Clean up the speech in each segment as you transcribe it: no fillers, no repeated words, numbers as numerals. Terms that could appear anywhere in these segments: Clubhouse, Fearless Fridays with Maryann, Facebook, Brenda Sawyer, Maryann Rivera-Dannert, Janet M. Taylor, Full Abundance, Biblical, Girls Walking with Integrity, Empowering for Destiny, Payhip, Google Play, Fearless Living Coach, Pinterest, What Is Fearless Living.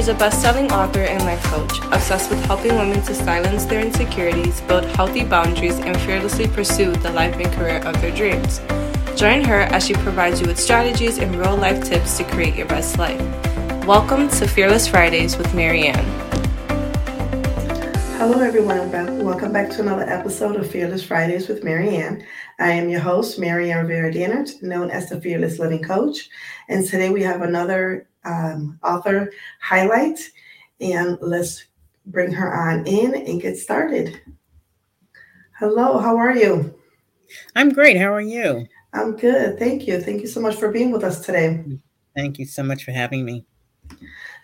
She's a best-selling author and life coach, obsessed with helping women to silence their insecurities, build healthy boundaries, and fearlessly pursue the life and career of their dreams. Join her as she provides you with strategies and real-life tips to create your best life. Welcome to Fearless Fridays with Maryann. Hello everyone, welcome back to another episode of Fearless Fridays with Maryann. I am your host, Maryann Rivera-Dannert, known as the Fearless Living Coach. And today we have another author highlight, and let's bring her on in and get started. Hello, how are you? I'm great. How are you? I'm good. Thank you. Thank you so much for being with us today. Thank you so much for having me.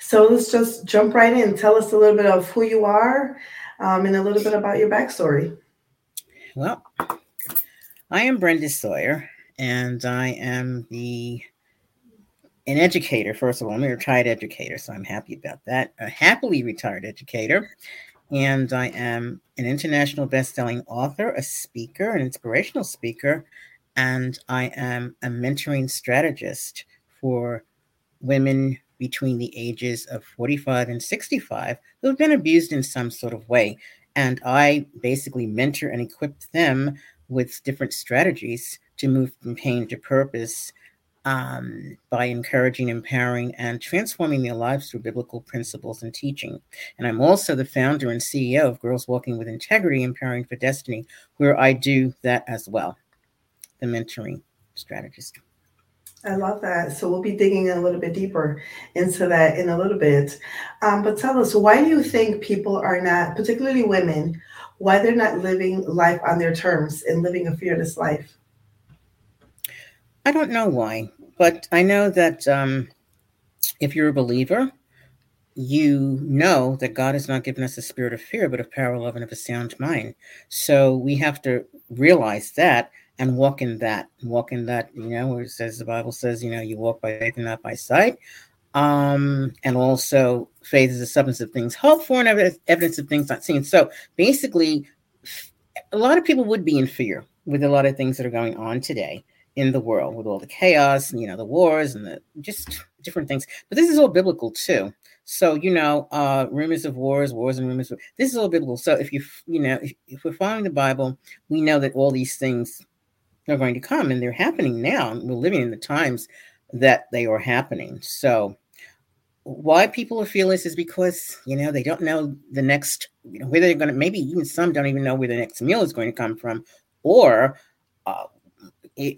So let's just jump right in. Tell us a little bit of who you are and a little bit about your backstory. Well, I am Brenda Sawyer, and I am an educator, first of all. I'm a retired educator, so I'm happy about that. A happily retired educator. And I am an international best-selling author, a speaker, an inspirational speaker, and I am a mentoring strategist for women between the ages of 45 and 65 who've been abused in some sort of way. And I basically mentor and equip them with different strategies to move from pain to purpose by encouraging, empowering, and transforming their lives through biblical principles and teaching. And I'm also the founder and CEO of Girls Walking with Integrity, Empowering for Destiny, where I do that as well, the mentoring strategist. I love that. So we'll be digging a little bit deeper into that in a little bit. But tell us, why do you think people are not, particularly women, why they're not living life on their terms and living a fearless life? I don't know why, but I know that if you're a believer, you know that God has not given us a spirit of fear, but of power, love, and of a sound mind. So we have to realize that and walk in that, you know, where it says, the Bible says, you know, you walk by faith and not by sight. And also faith is the substance of things hoped for and evidence of things not seen. So basically, a lot of people would be in fear with a lot of things that are going on today in the world with all the chaos and, you know, the wars and the just different things. But this is all biblical too. So, you know, rumors of wars and rumors. This is all biblical. So if if we're following the Bible, we know that all these things are going to come, and they're happening now. We're living in the times that they are happening. So why people are fearless is because, you know, they don't know the next, you know, where they're going to, maybe even some don't even know where the next meal is going to come from, or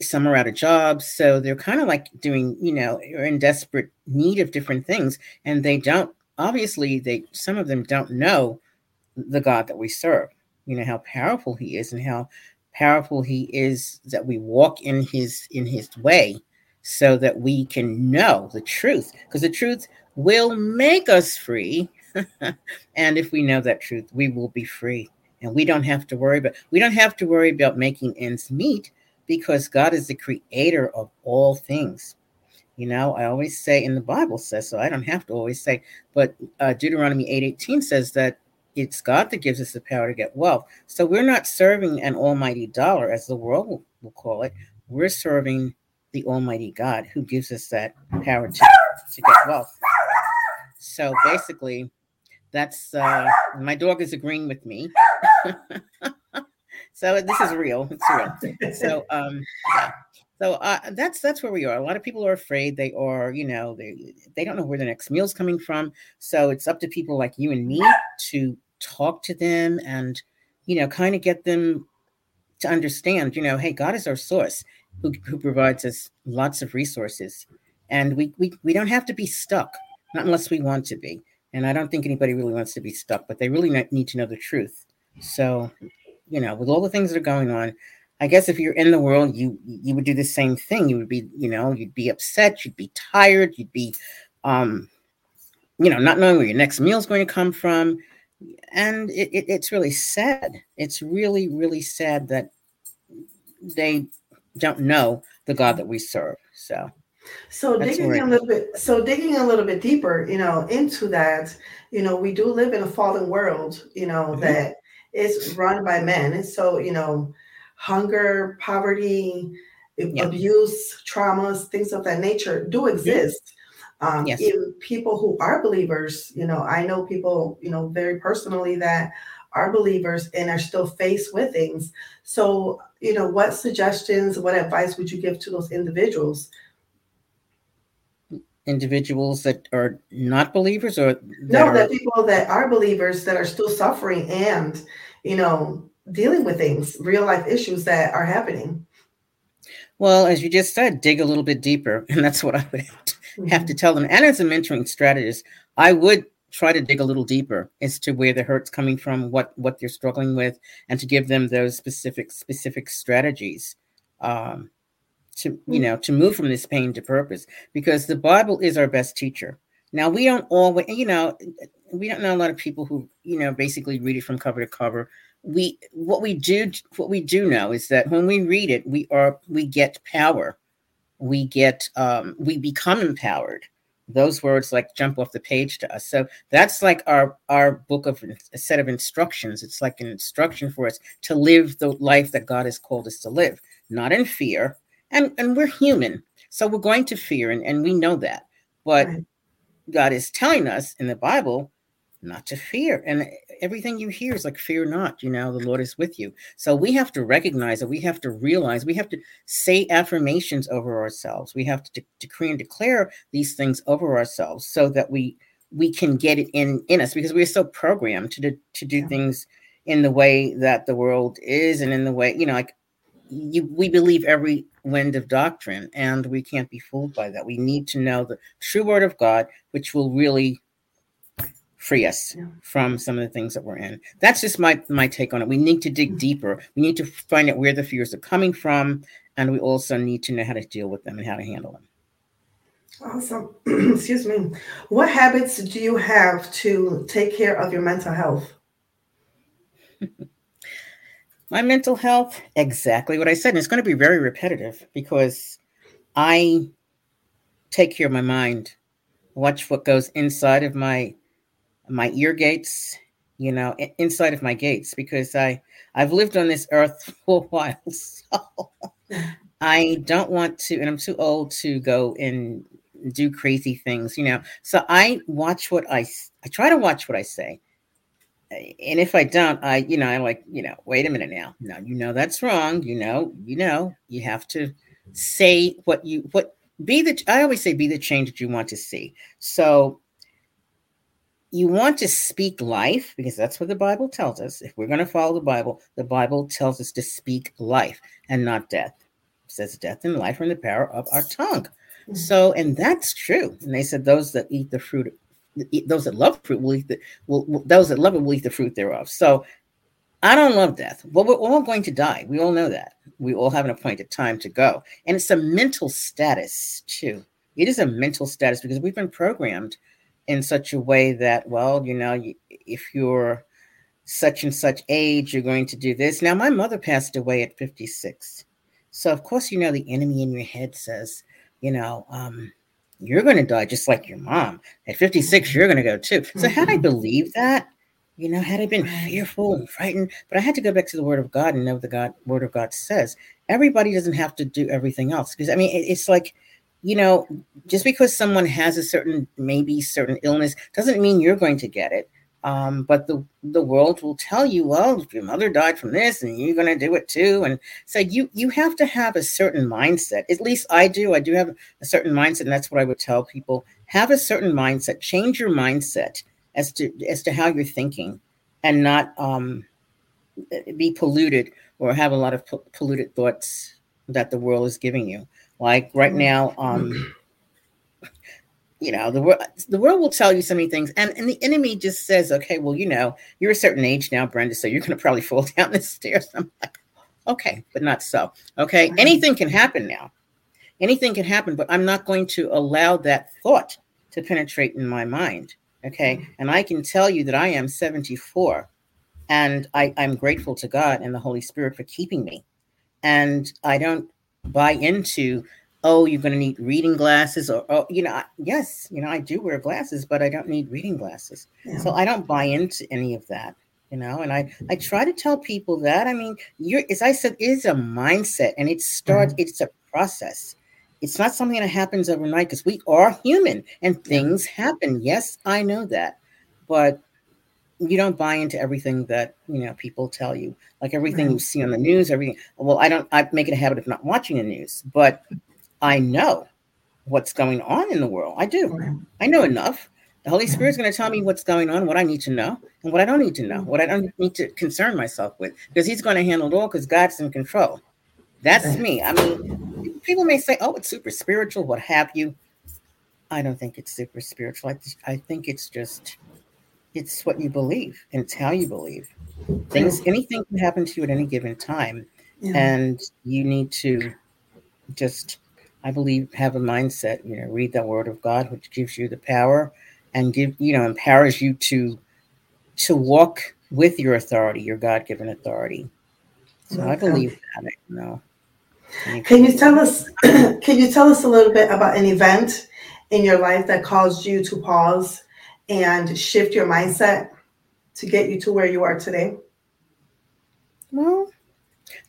some are out of jobs. So they're kind of like doing, you know, are in desperate need of different things. And they don't, obviously, some of them don't know the God that we serve, you know, how powerful he is and how powerful he is that we walk in his way so that we can know the truth, because the truth will make us free. And if we know that truth, we will be free, and we don't have to worry about making ends meet, because God is the creator of all things. You know, I always say, and the Bible says so, I don't have to always say, but Deuteronomy 8:18 says that it's God that gives us the power to get wealth. So we're not serving an almighty dollar, as the world will call it. We're serving the almighty God who gives us that power to get wealth. So basically, that's my dog is agreeing with me. So this is real. It's real. So that's where we are. A lot of people are afraid. They are, you know, they don't know where the next meal's coming from. So it's up to people like you and me to talk to them and, you know, kind of get them to understand, you know, hey, God is our source who provides us lots of resources, and we don't have to be stuck, not unless we want to be. And I don't think anybody really wants to be stuck, but they really need to know the truth. So, you know, with all the things that are going on, I guess if you're in the world, you would do the same thing. You would be, you know, you'd be upset, you'd be tired, you'd be, you know, not knowing where your next meal is going to come from. And it's really sad. It's really, really sad that they don't know the God that we serve. So digging a little bit deeper, you know, into that, you know, we do live in a fallen world, you know, mm-hmm. that is run by men. And so, you know, hunger, poverty, abuse, traumas, things of that nature do exist. Yes. Even people who are believers, you know, I know people, you know, very personally that are believers and are still faced with things. So, you know, what suggestions, what advice would you give to those individuals? Individuals that are not believers, or that people that are believers that are still suffering and, you know, dealing with things, real life issues that are happening. Well, as you just said, dig a little bit deeper, and that's what I would have to tell them. And as a mentoring strategist, I would try to dig a little deeper as to where the hurt's coming from, what they're struggling with, and to give them those specific strategies to move from this pain to purpose, because the Bible is our best teacher. Now, we don't always, we don't know a lot of people who, basically read it from cover to cover. What we do know is that when we read it, we get power. We get, we become empowered. Those words like jump off the page to us. So that's like our book of a set of instructions. It's like an instruction for us to live the life that God has called us to live, not in fear. And we're human, so we're going to fear, and we know that. But God is telling us in the Bible not to fear. And everything you hear is like, fear not, the Lord is with you. So we have to recognize it. We have to realize, we have to say affirmations over ourselves. We have to decree and declare these things over ourselves so that we can get it in us, because we're so programmed to do things in the way that the world is, and in the way, we believe every wind of doctrine, and we can't be fooled by that. We need to know the true word of God, which will really free us from some of the things that we're in. That's just my take on it. We need to dig deeper. We need to find out where the fears are coming from, and we also need to know how to deal with them and how to handle them. Awesome. Excuse me. What habits do you have to take care of your mental health? My mental health, exactly what I said. And it's going to be very repetitive, because I take care of my mind, watch what goes inside of my ear gates, inside of my gates, because I've lived on this earth for a while. So I don't want to, and I'm too old to go and do crazy things, So I watch what I try to watch what I say. And if I don't, I wait a minute now. No, that's wrong. You have to say I always say, be the change that you want to see. So you want to speak life, because that's what the Bible tells us. If we're going to follow the Bible tells us to speak life and not death. It says death and life are in the power of our tongue. Mm-hmm. So, and that's true. And they said those that eat the fruit, those that love fruit will eat those that love it will eat the fruit thereof. So I don't love death. Well, we're all going to die. We all know that. We all have an appointed time to go. And it's a mental status too. It is a mental status, because we've been programmed in such a way that, if you're such and such age, you're going to do this. Now, my mother passed away at 56. So of course, the enemy in your head says, you're going to die just like your mom. At 56, you're going to go too. So had I believed that, had I been fearful and frightened, but I had to go back to the word of God and know what the word of God says. Everybody doesn't have to do everything else. Because it's like, just because someone has a certain illness doesn't mean you're going to get it. But the world will tell you, well, your mother died from this and you're going to do it too. And so you have to have a certain mindset. At least I do. I do have a certain mindset. And that's what I would tell people. Have a certain mindset. Change your mindset as to how you're thinking, and not be polluted or have a lot of polluted thoughts that the world is giving you. Like right now, the world will tell you so many things, and the enemy just says, okay, well, you're a certain age now, Brenda, so you're going to probably fall down the stairs. I'm like, okay, but not so. Okay, anything can happen now. Anything can happen, but I'm not going to allow that thought to penetrate in my mind. Okay, and I can tell you that I am 74, and I'm grateful to God and the Holy Spirit for keeping me. And I don't buy into, oh, you're going to need reading glasses, or, I do wear glasses, but I don't need reading glasses. Yeah. So I don't buy into any of that, and I try to tell people that, as I said, it is a mindset, and it starts, it's a process. It's not something that happens overnight because we are human and things happen. Yes, I know that. But you don't buy into everything that, you know, people tell you, like everything you see on the news, everything. Well, I make it a habit of not watching the news, but I know what's going on in the world. I do. Right. I know enough. The Holy Spirit's going to tell me what's going on, what I need to know and what I don't need to know, what I don't need to concern myself with, because he's going to handle it all because God's in control. That's me. I mean, people may say, oh, it's super spiritual, what have you. I don't think it's super spiritual. I think it's just, it's what you believe and it's how you believe. Things, anything can happen to you at any given time. Yeah. And you need to just, I believe, have a mindset, you know, read the word of God, which gives you the power and empowers you to walk with your authority, your God-given authority. So I believe that, you know. Can you tell us a little bit about an event in your life that caused you to pause and shift your mindset to get you to where you are today? Well,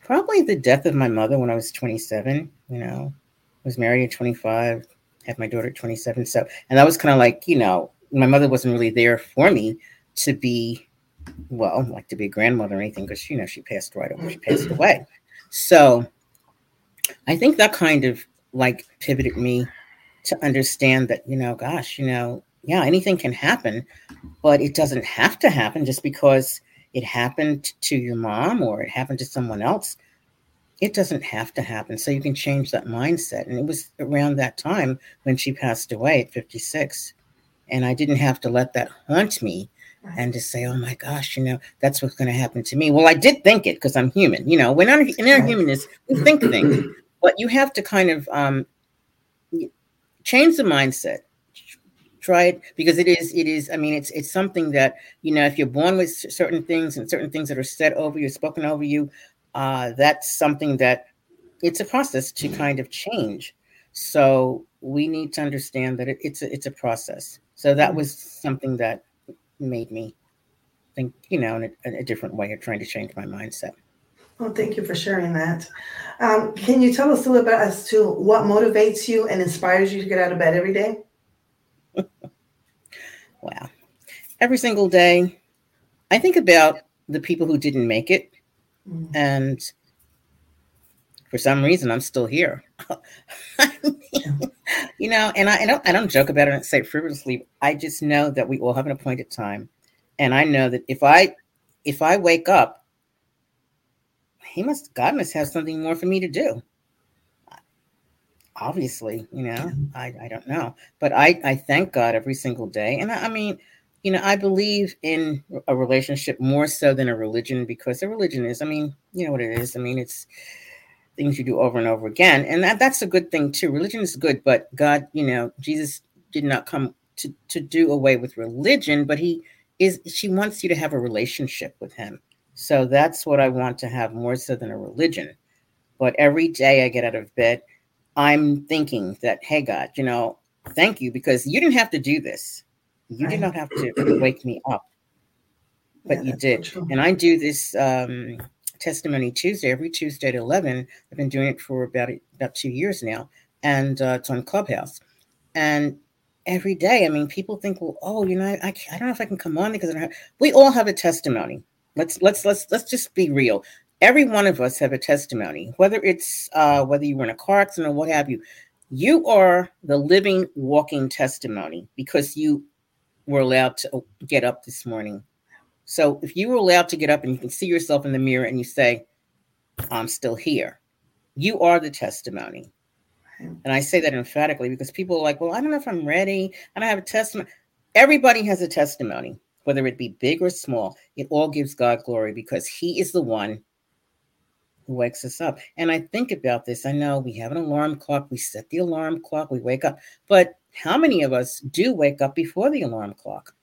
probably the death of my mother when I was 27, you know, was married at 25, had my daughter at 27. So, and that was kind of like, you know, my mother wasn't really there for me to be, well, like to be a grandmother or anything, because, you know, she passed away. So I think that kind of like pivoted me to understand that, you know, gosh, you know, yeah, anything can happen, but it doesn't have to happen just because it happened to your mom or it happened to someone else. It doesn't have to happen. So you can change that mindset. And it was around that time when she passed away at 56. And I didn't have to let that haunt me and to say, oh my gosh, you know, that's what's going to happen to me. Well, I did think it because I'm human. You know, when our humanness, we think things. But you have to kind of change the mindset. Try it, because it is. I mean, it's something that, you know, if you're born with certain things and certain things that are said over you, spoken over you, that's something that it's a process to kind of change. So we need to understand that it's a process. So that was something that made me think, you know, in a different way of trying to change my mindset. Well, thank you for sharing that. Can you tell us a little bit as to what motivates you and inspires you to get out of bed every day? Wow. Every single day, I think about the people who didn't make it. And for some reason, I'm still here. I mean, you know, and I don't joke about it and say it frivolously. I just know that we all have an appointed time. And I know that if I wake up, God must have something more for me to do. Obviously, you know, I don't know, but I thank God every single day. And I mean, you know, I believe in a relationship more so than a religion, because a religion is, I mean, you know what it is. I mean, it's things you do over and over again. And that's a good thing too. Religion is good, but God, you know, Jesus did not come to do away with religion, but she wants you to have a relationship with him. So that's what I want to have more so than a religion. But every day I get out of bed, I'm thinking that, hey, God, you know, thank you, because you didn't have to do this. You did not have to wake me up, but you did. True. And I do this Testimony Tuesday, every Tuesday at 11. I've been doing it for about 2 years now, and it's on Clubhouse. And every day, I mean, people think, well, oh, you know, I don't know if I can come on because I don't have. We all have a testimony. Let's just be real. Every one of us have a testimony, whether it's whether you were in a car accident or what have you. You are the living, walking testimony because you were allowed to get up this morning. So if you were allowed to get up and you can see yourself in the mirror and you say, I'm still here, you are the testimony. And I say that emphatically because people are like, well, I don't know if I'm ready. I don't have a testimony. Everybody has a testimony, whether it be big or small. It all gives God glory because he is the one who wakes us up. And I think about this. I know we have an alarm clock. We set the alarm clock. We wake up. But how many of us do wake up before the alarm clock?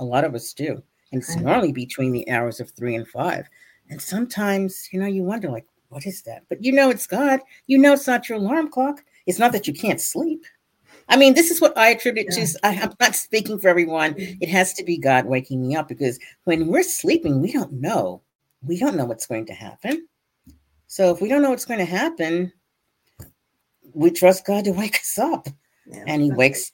A lot of us do. And it's normally between the hours of 3 and 5. And sometimes, you know, you wonder, like, what is that? But you know it's God. You know it's not your alarm clock. It's not that you can't sleep. I mean, this is what I attribute to. I'm not speaking for everyone. It has to be God waking me up, because when we're sleeping, we don't know. We don't know what's going to happen. So if we don't know what's going to happen, we trust God to wake us up. Yeah, and he wakes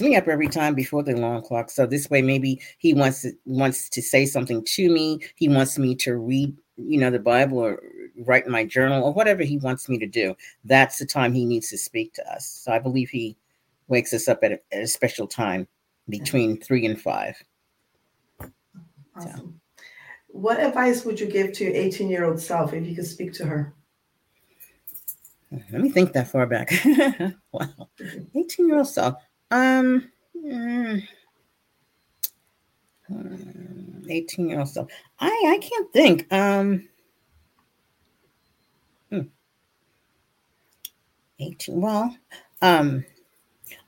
me up every time before the alarm clock. So this way, maybe he wants to say something to me. He wants me to read, the Bible or write in my journal or whatever he wants me to do. That's the time he needs to speak to us. So I believe he wakes us up at a special time between 3 and 5. Awesome. So. What advice would you give to your 18-year-old self if you could speak to her? Let me think that far back. Wow. 18-year-old self. 18-year-old self. I can't think. I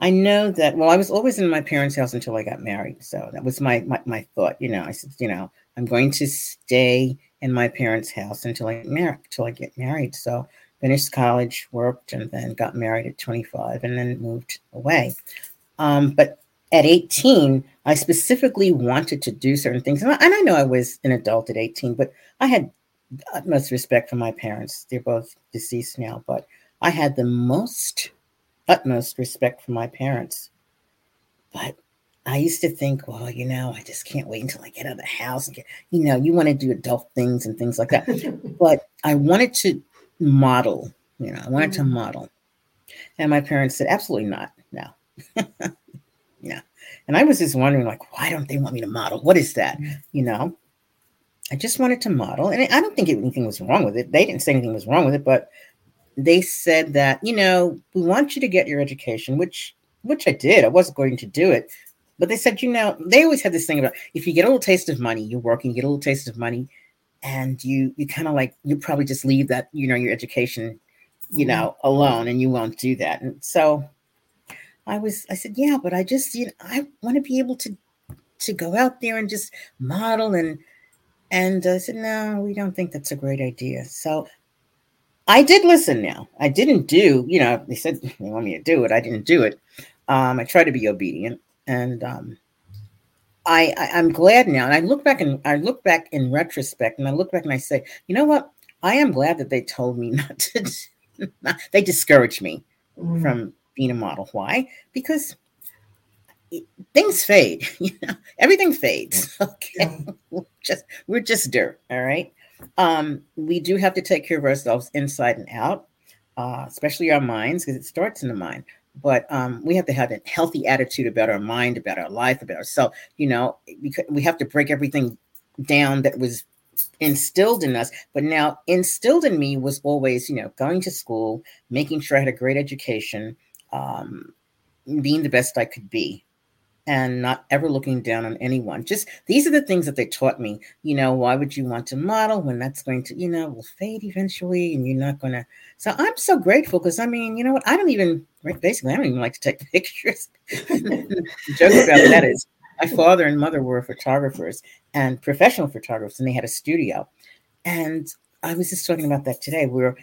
know that, I was always in my parents' house until I got married. So that was my thought, I said, I'm going to stay in my parents' house until I get married. So finished college, worked, and then got married at 25 and then moved away. But at 18, I specifically wanted to do certain things. And I know I was an adult at 18, but I had the utmost respect for my parents. They're both deceased now, but I had the utmost respect for my parents. But I used to think, I just can't wait until I get out of the house. And you want to do adult things and things like that. But I wanted to model, And my parents said, absolutely not. No. Yeah. And I was just wondering, why don't they want me to model? What is that? I just wanted to model. And I don't think anything was wrong with it. They didn't say anything was wrong with it, but they said that, we want you to get your education, which I did. I wasn't going to do it. But they said, they always had this thing about if you get a little taste of money, you're working, you get a little taste of money. And you kind of you probably just leave that, your education, alone, and you won't do that. And so I said, yeah, but I just, I want to be able to go out there and just model. And I said, no, we don't think that's a great idea. So I did listen now. I didn't do, they said they want me to do it. I didn't do it. I tried to be obedient. And, I'm glad now. And I look back in retrospect and I look back and I say, what? I am glad that they told me not to. They discouraged me from being a model. Why? Because things fade, everything fades. Okay. Yeah. We're just dirt. All right. We do have to take care of ourselves inside and out, especially our minds, because it starts in the mind. But we have to have a healthy attitude about our mind, about our life, about ourselves. Because we have to break everything down that was instilled in us. But now instilled in me was always, going to school, making sure I had a great education, being the best I could be, and not ever looking down on anyone. Just these are the things that they taught me. Why would you want to model when that's going to, will fade eventually and you're not going to. So I'm so grateful because, I don't even like to take pictures. The joke about that is my father and mother were photographers and professional photographers, and they had a studio. And I was just talking about that today where,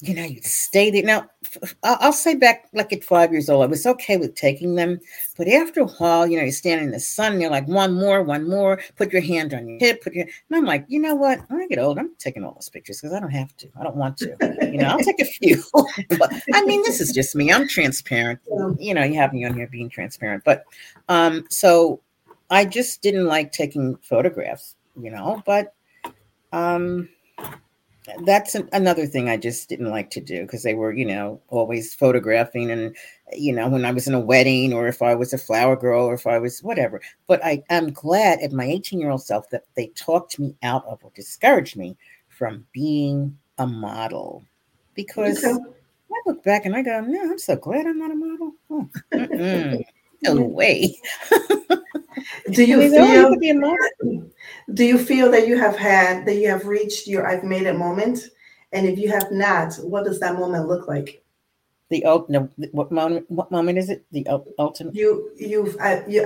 you stay there. Now, I'll say back at 5 years old, I was okay with taking them. But after a while, you're standing in the sun and you're like, one more, put your hand on your hip, and I'm like, you know what? When I get old, I'm taking all those pictures because I don't have to. I don't want to. I'll take a few. But, this is just me. I'm transparent. You have me on here being transparent. But so I just didn't like taking photographs, but that's another thing I just didn't like to do because they were, always photographing and, when I was in a wedding or if I was a flower girl or if I was whatever. But I'm glad at my 18-year-old self that they talked me out of or discouraged me from being a model because I look back and I go, no, I'm so glad I'm not a model. Oh, no way. Do you feel that you have reached your I've made it moment? And if you have not, what does that moment look like? What moment is it? The ultimate.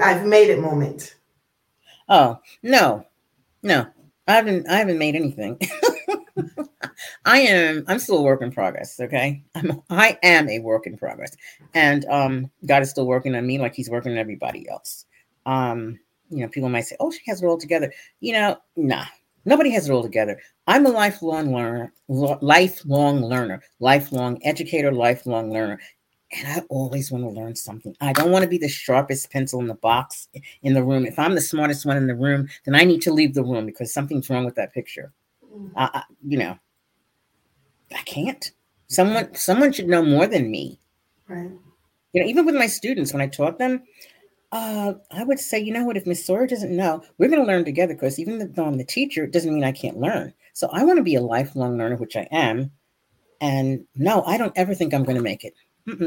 I've made it moment. Oh, no, I haven't made anything. I'm still a work in progress. Okay. I am a work in progress and, God is still working on me like he's working on everybody else. People might say, oh, she has it all together. Nah, Nobody has it all together. I'm a lifelong learner, lifelong educator, lifelong learner. And I always want to learn something. I don't want to be the sharpest pencil in the box in the room. If I'm the smartest one in the room, then I need to leave the room because something's wrong with that picture. I can't. Someone should know more than me. Right. Even with my students, when I taught them, I would say, you know what, if Miss Sawyer doesn't know, we're going to learn together because even though I'm the teacher, it doesn't mean I can't learn. So I want to be a lifelong learner, which I am. And no, I don't ever think I'm going to make it.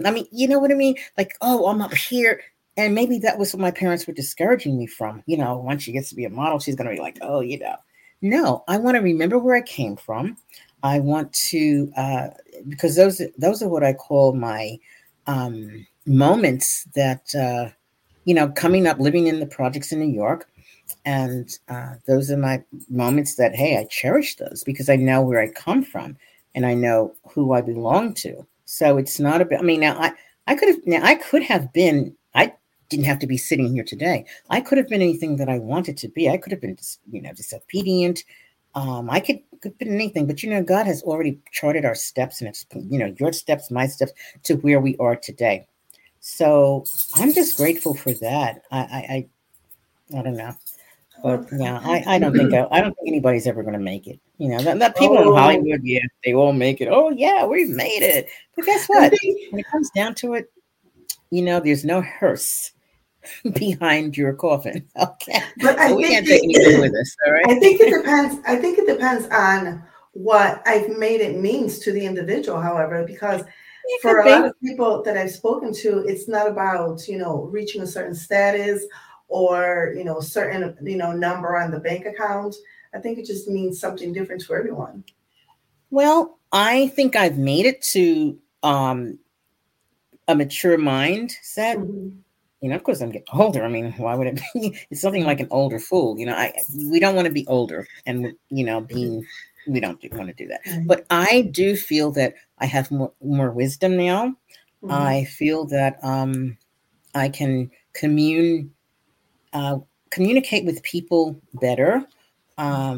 I mean, you know what I mean? Like, oh, I'm up here. And maybe that was what my parents were discouraging me from. Once she gets to be a model, she's going to be like, oh. No, I want to remember where I came from. I want to, because those are what I call my moments that, coming up, living in the projects in New York. And those are my moments that, hey, I cherish those because I know where I come from and I know who I belong to. So it's not about, I didn't have to be sitting here today. I could have been anything that I wanted to be. I could have been, disobedient. I could have been anything, but God has already charted our steps and it's, your steps, my steps to where we are today. So I'm just grateful for that. I don't know. But I don't think anybody's ever going to make it. That people in Hollywood, yeah, they all make it. Oh yeah, we made it. But guess what? When it comes down to it, there's no hearse behind your coffin. Okay, but I we can't take anything with us. All right. I think it depends on what I've made it means to the individual. However, because for a lot of people that I've spoken to, it's not about reaching a certain status or, certain, number on the bank account. I think it just means something different to everyone. Well, I think I've made it to a mature mindset. Mm-hmm. Of course I'm getting older. I mean, why would it be? It's something like an older fool. We don't want to be older and, we don't want to do that. Mm-hmm. But I do feel that I have more wisdom now. Mm-hmm. I feel that I can communicate with people better. I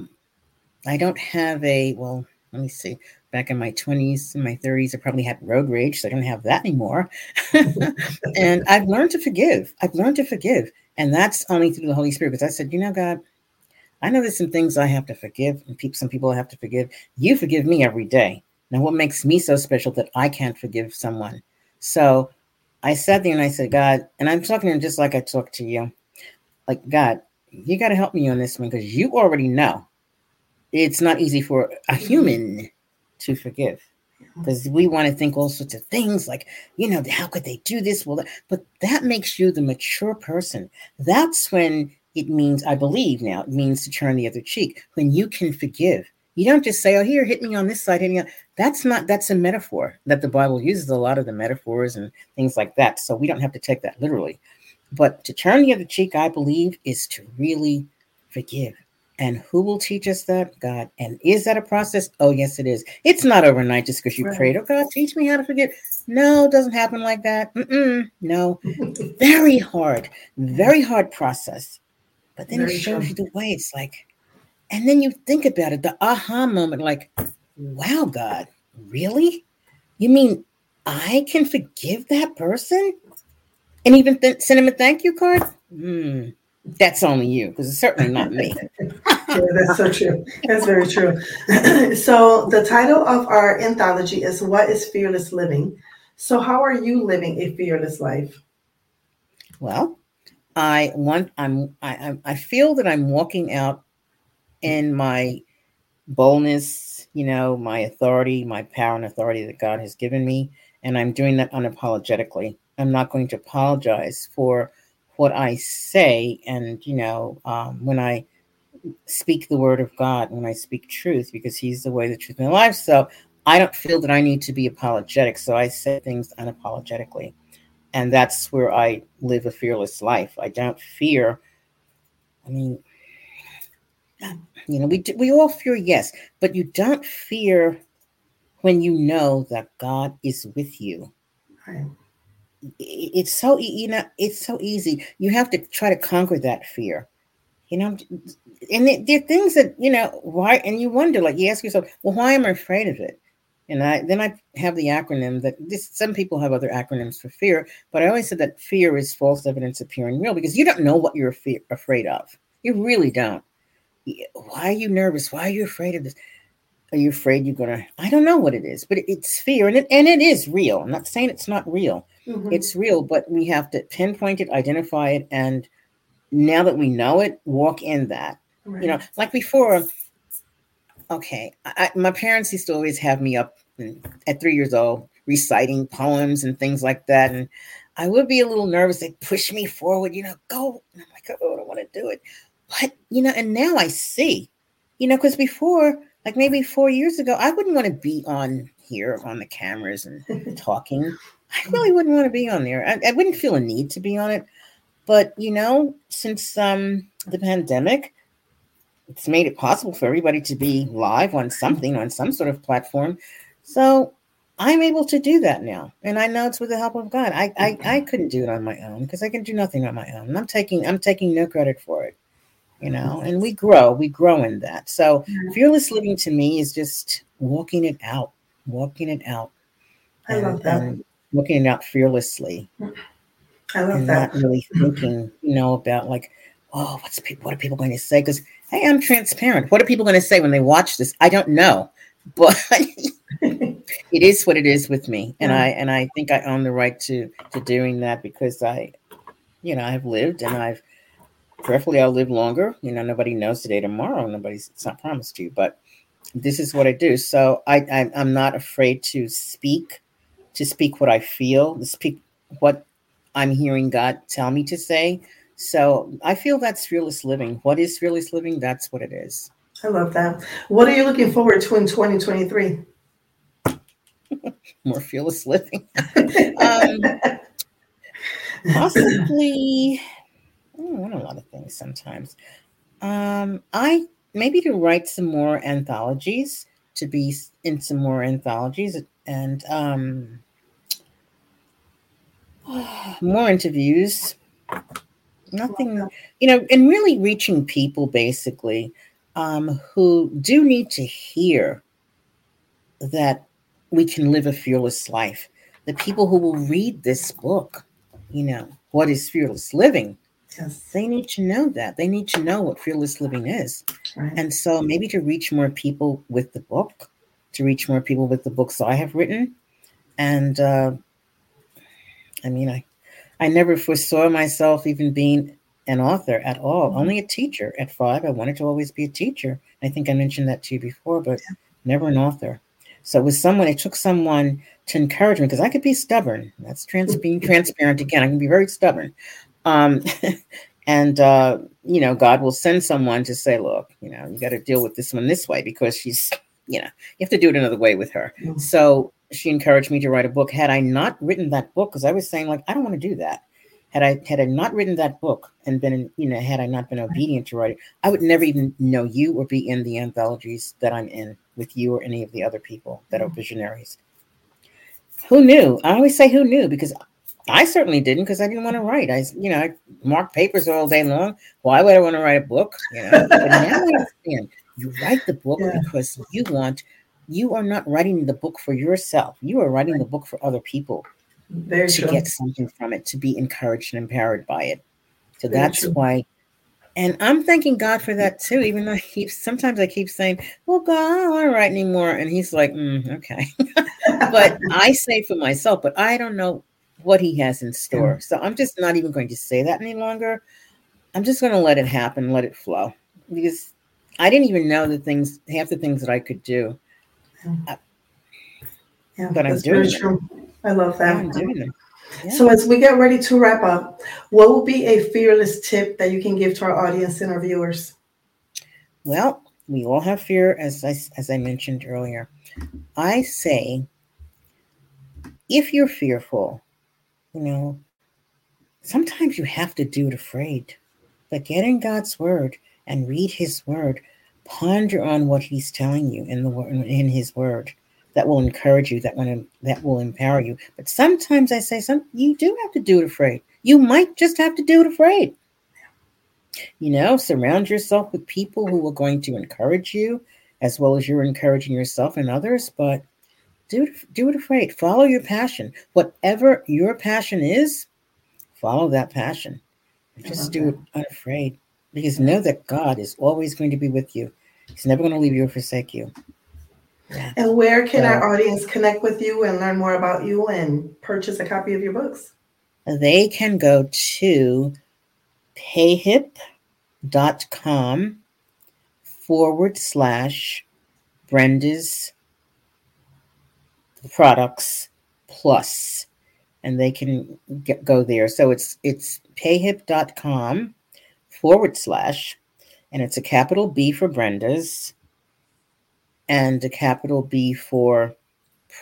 don't have let me see. Back in my 20s and my 30s, I probably had road rage, so I don't have that anymore. And I've learned to forgive. And that's only through the Holy Spirit. Because I said, God, I know there's some things I have to forgive and some people I have to forgive. You forgive me every day. Now, what makes me so special that I can't forgive someone? So I sat there and I said, God, and I'm talking to him just like I talk to you. Like, God, you got to help me on this one because you already know it's not easy for a human to forgive because we want to think all sorts of things like, how could they do this? Well, but that makes you the mature person. That's when it means, I believe now, it means to turn the other cheek when you can forgive. You don't just say, here, hit me on this side. That's a metaphor that the Bible uses, a lot of the metaphors and things like that. So we don't have to take that literally. But to turn the other cheek, I believe, is to really forgive. And who will teach us that? God. And is that a process? Oh, yes, it is. It's not overnight just because you prayed, oh, God, teach me how to forgive. No, it doesn't happen like that. No. Very hard process. But then it shows you the way. It's like, and then you think about it, the aha moment, like, wow, God, really? You mean I can forgive that person? And even send him a thank you card? That's only you, because it's certainly not me. Yeah, that's so true. That's very true. So the title of our anthology is What is Fearless Living? So how are you living a fearless life? Well, I feel that I'm walking out in my boldness, my authority, my power and authority that God has given me. And I'm doing that unapologetically. I'm not going to apologize for what I say. And, when I speak the word of God, when I speak truth, because he's the way, the truth, and the life. So I don't feel that I need to be apologetic. So I say things unapologetically. And that's where I live a fearless life. I don't fear. I mean, we all fear, yes, but you don't fear when you know that God is with you. Right. It's so easy. You have to try to conquer that fear. You know, and there are things that, you know, why, and you wonder, like you ask yourself, well, why am I afraid of it? And then I have the acronym that this, some people have other acronyms for fear, but I always said that fear is false evidence appearing real, because you don't know what you're afraid of. You really don't. Why are you nervous? Why are you afraid of this? Are you afraid you're going to, I don't know what it is, but it's fear, and it is real. I'm not saying it's not real. Mm-hmm. It's real, but we have to pinpoint it, identify it, and now that we know it, walk in that. Right. You know, like before, okay, my parents used to always have me up at 3 years old reciting poems and things like that. And I would be a little nervous. They'd push me forward, you know, go. And I'm like, oh, I don't want to do it. But, you know, and now I see, you know, because before, like maybe 4 years ago, I wouldn't want to be on here on the cameras and talking. I really wouldn't want to be on there. I wouldn't feel a need to be on it. But, you know, since the pandemic, it's made it possible for everybody to be live on something, on some sort of platform. So I'm able to do that now. And I know it's with the help of God. I couldn't do it on my own, because I can do nothing on my own. And I'm taking no credit for it, you know, and we grow in that. So fearless living to me is just walking it out. I love that. Walking it out fearlessly. I love and that. Not really thinking, you know, about like, oh, what are people going to say? Because, hey, I'm transparent. What are people going to say when they watch this? I don't know, but it is what it is with me. And I think I own the right to doing that, because I, you know, I've lived, and I've, preferably I'll live longer. You know, nobody knows today, tomorrow. It's not promised to you, but this is what I do. So I'm not afraid to speak what I feel, to speak what I'm hearing God tell me to say. So I feel that's fearless living. What is fearless living? That's what it is. I love that. What are you looking forward to in 2023? More fearless living. Possibly, I want a lot of things sometimes. I maybe to write some more anthologies, to be in some more anthologies, and more interviews, nothing, you know, and really reaching people basically who do need to hear that we can live a fearless life. The people who will read this book, you know, What is Fearless Living? Yes. They need to know that. They need to know what fearless living is. Right. And so maybe to reach more people with the book, I have written. And I mean, I never foresaw myself even being an author at all, only a teacher at 5. I wanted to always be a teacher. I think I mentioned that to you before, but never an author. So it took someone to encourage me, because I could be stubborn. That's being transparent again. I can be very stubborn. And you know, God will send someone to say, look, you know, you got to deal with this one this way, because she's, you know, you have to do it another way with her. Mm-hmm. So she encouraged me to write a book. Had I not written that book, because I was saying, like, I don't want to do that. Had I not written that book and been, you know, had I not been obedient to write it, I would never even know you or be in the anthologies that I'm in with you or any of the other people that are visionaries. Who knew? I always say who knew, because I certainly didn't, because I didn't want to write. I marked papers all day long. Why would I want to write a book? You know, but now I understand. You write the book because you are not writing the book for yourself. You are writing the book for other people to get something from it, to be encouraged and empowered by it. So that's why, and I'm thanking God for that too, even though I keep saying, well, God, I don't want to write anymore. And he's like, okay. But I say for myself, but I don't know what he has in store. So I'm just not even going to say that any longer. I'm just going to let it happen, let it flow. Because I didn't even know half the things that I could do. But I'm doing it. I love that. I'm doing it. Yeah. So as we get ready to wrap up, what would be a fearless tip that you can give to our audience and our viewers? Well, we all have fear, as I mentioned earlier. I say, if you're fearful, you know, sometimes you have to do it afraid. But get in God's word and read his word. Ponder on what he's telling you in his word. That will encourage you, that will empower you. But sometimes I say, you do have to do it afraid. You might just have to do it afraid. You know, surround yourself with people who are going to encourage you as well as you're encouraging yourself and others, but do it afraid. Follow your passion. Whatever your passion is, follow that passion. Just do it unafraid, because know that God is always going to be with you. He's never going to leave you or forsake you. Yeah. And where can our audience connect with you and learn more about you and purchase a copy of your books? They can go to payhip.com/ Brenda's Products Plus, and they can go there. So it's payhip.com/, and it's a capital B for Brenda's and a capital B for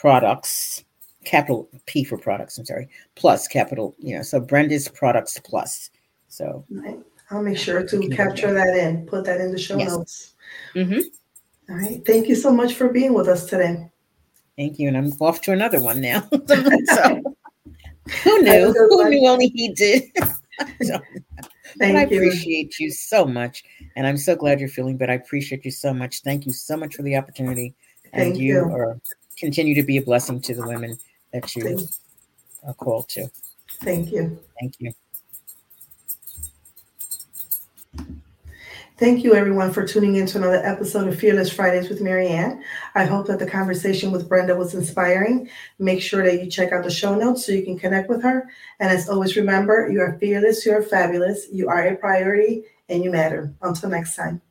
products, capital P for products, I'm sorry, plus capital, so Brenda's Products Plus. So right. I'll make sure to capture that in, put that in the show notes. Mm-hmm. All right. Thank you so much for being with us today. Thank you. And I'm off to another one now. So who knew? Who knew only he did? Thank you. I appreciate you so much. And I'm so glad you're feeling better. I appreciate you so much. Thank you so much for the opportunity. And you are, continue to be a blessing to the women that you are called to. Thank you. Thank you. Thank you, everyone, for tuning in to another episode of Fearless Fridays with Maryann. I hope that the conversation with Brenda was inspiring. Make sure that you check out the show notes so you can connect with her. And as always, remember, you are fearless, you are fabulous, you are a priority, and you matter. Until next time.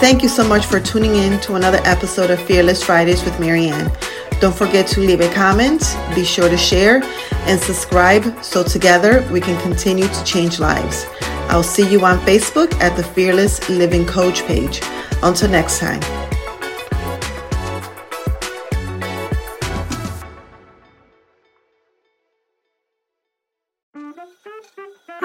Thank you so much for tuning in to another episode of Fearless Fridays with Maryann. Don't forget to leave a comment, be sure to share, and subscribe so together we can continue to change lives. I'll see you on Facebook at the Fearless Living Coach page. Until next time.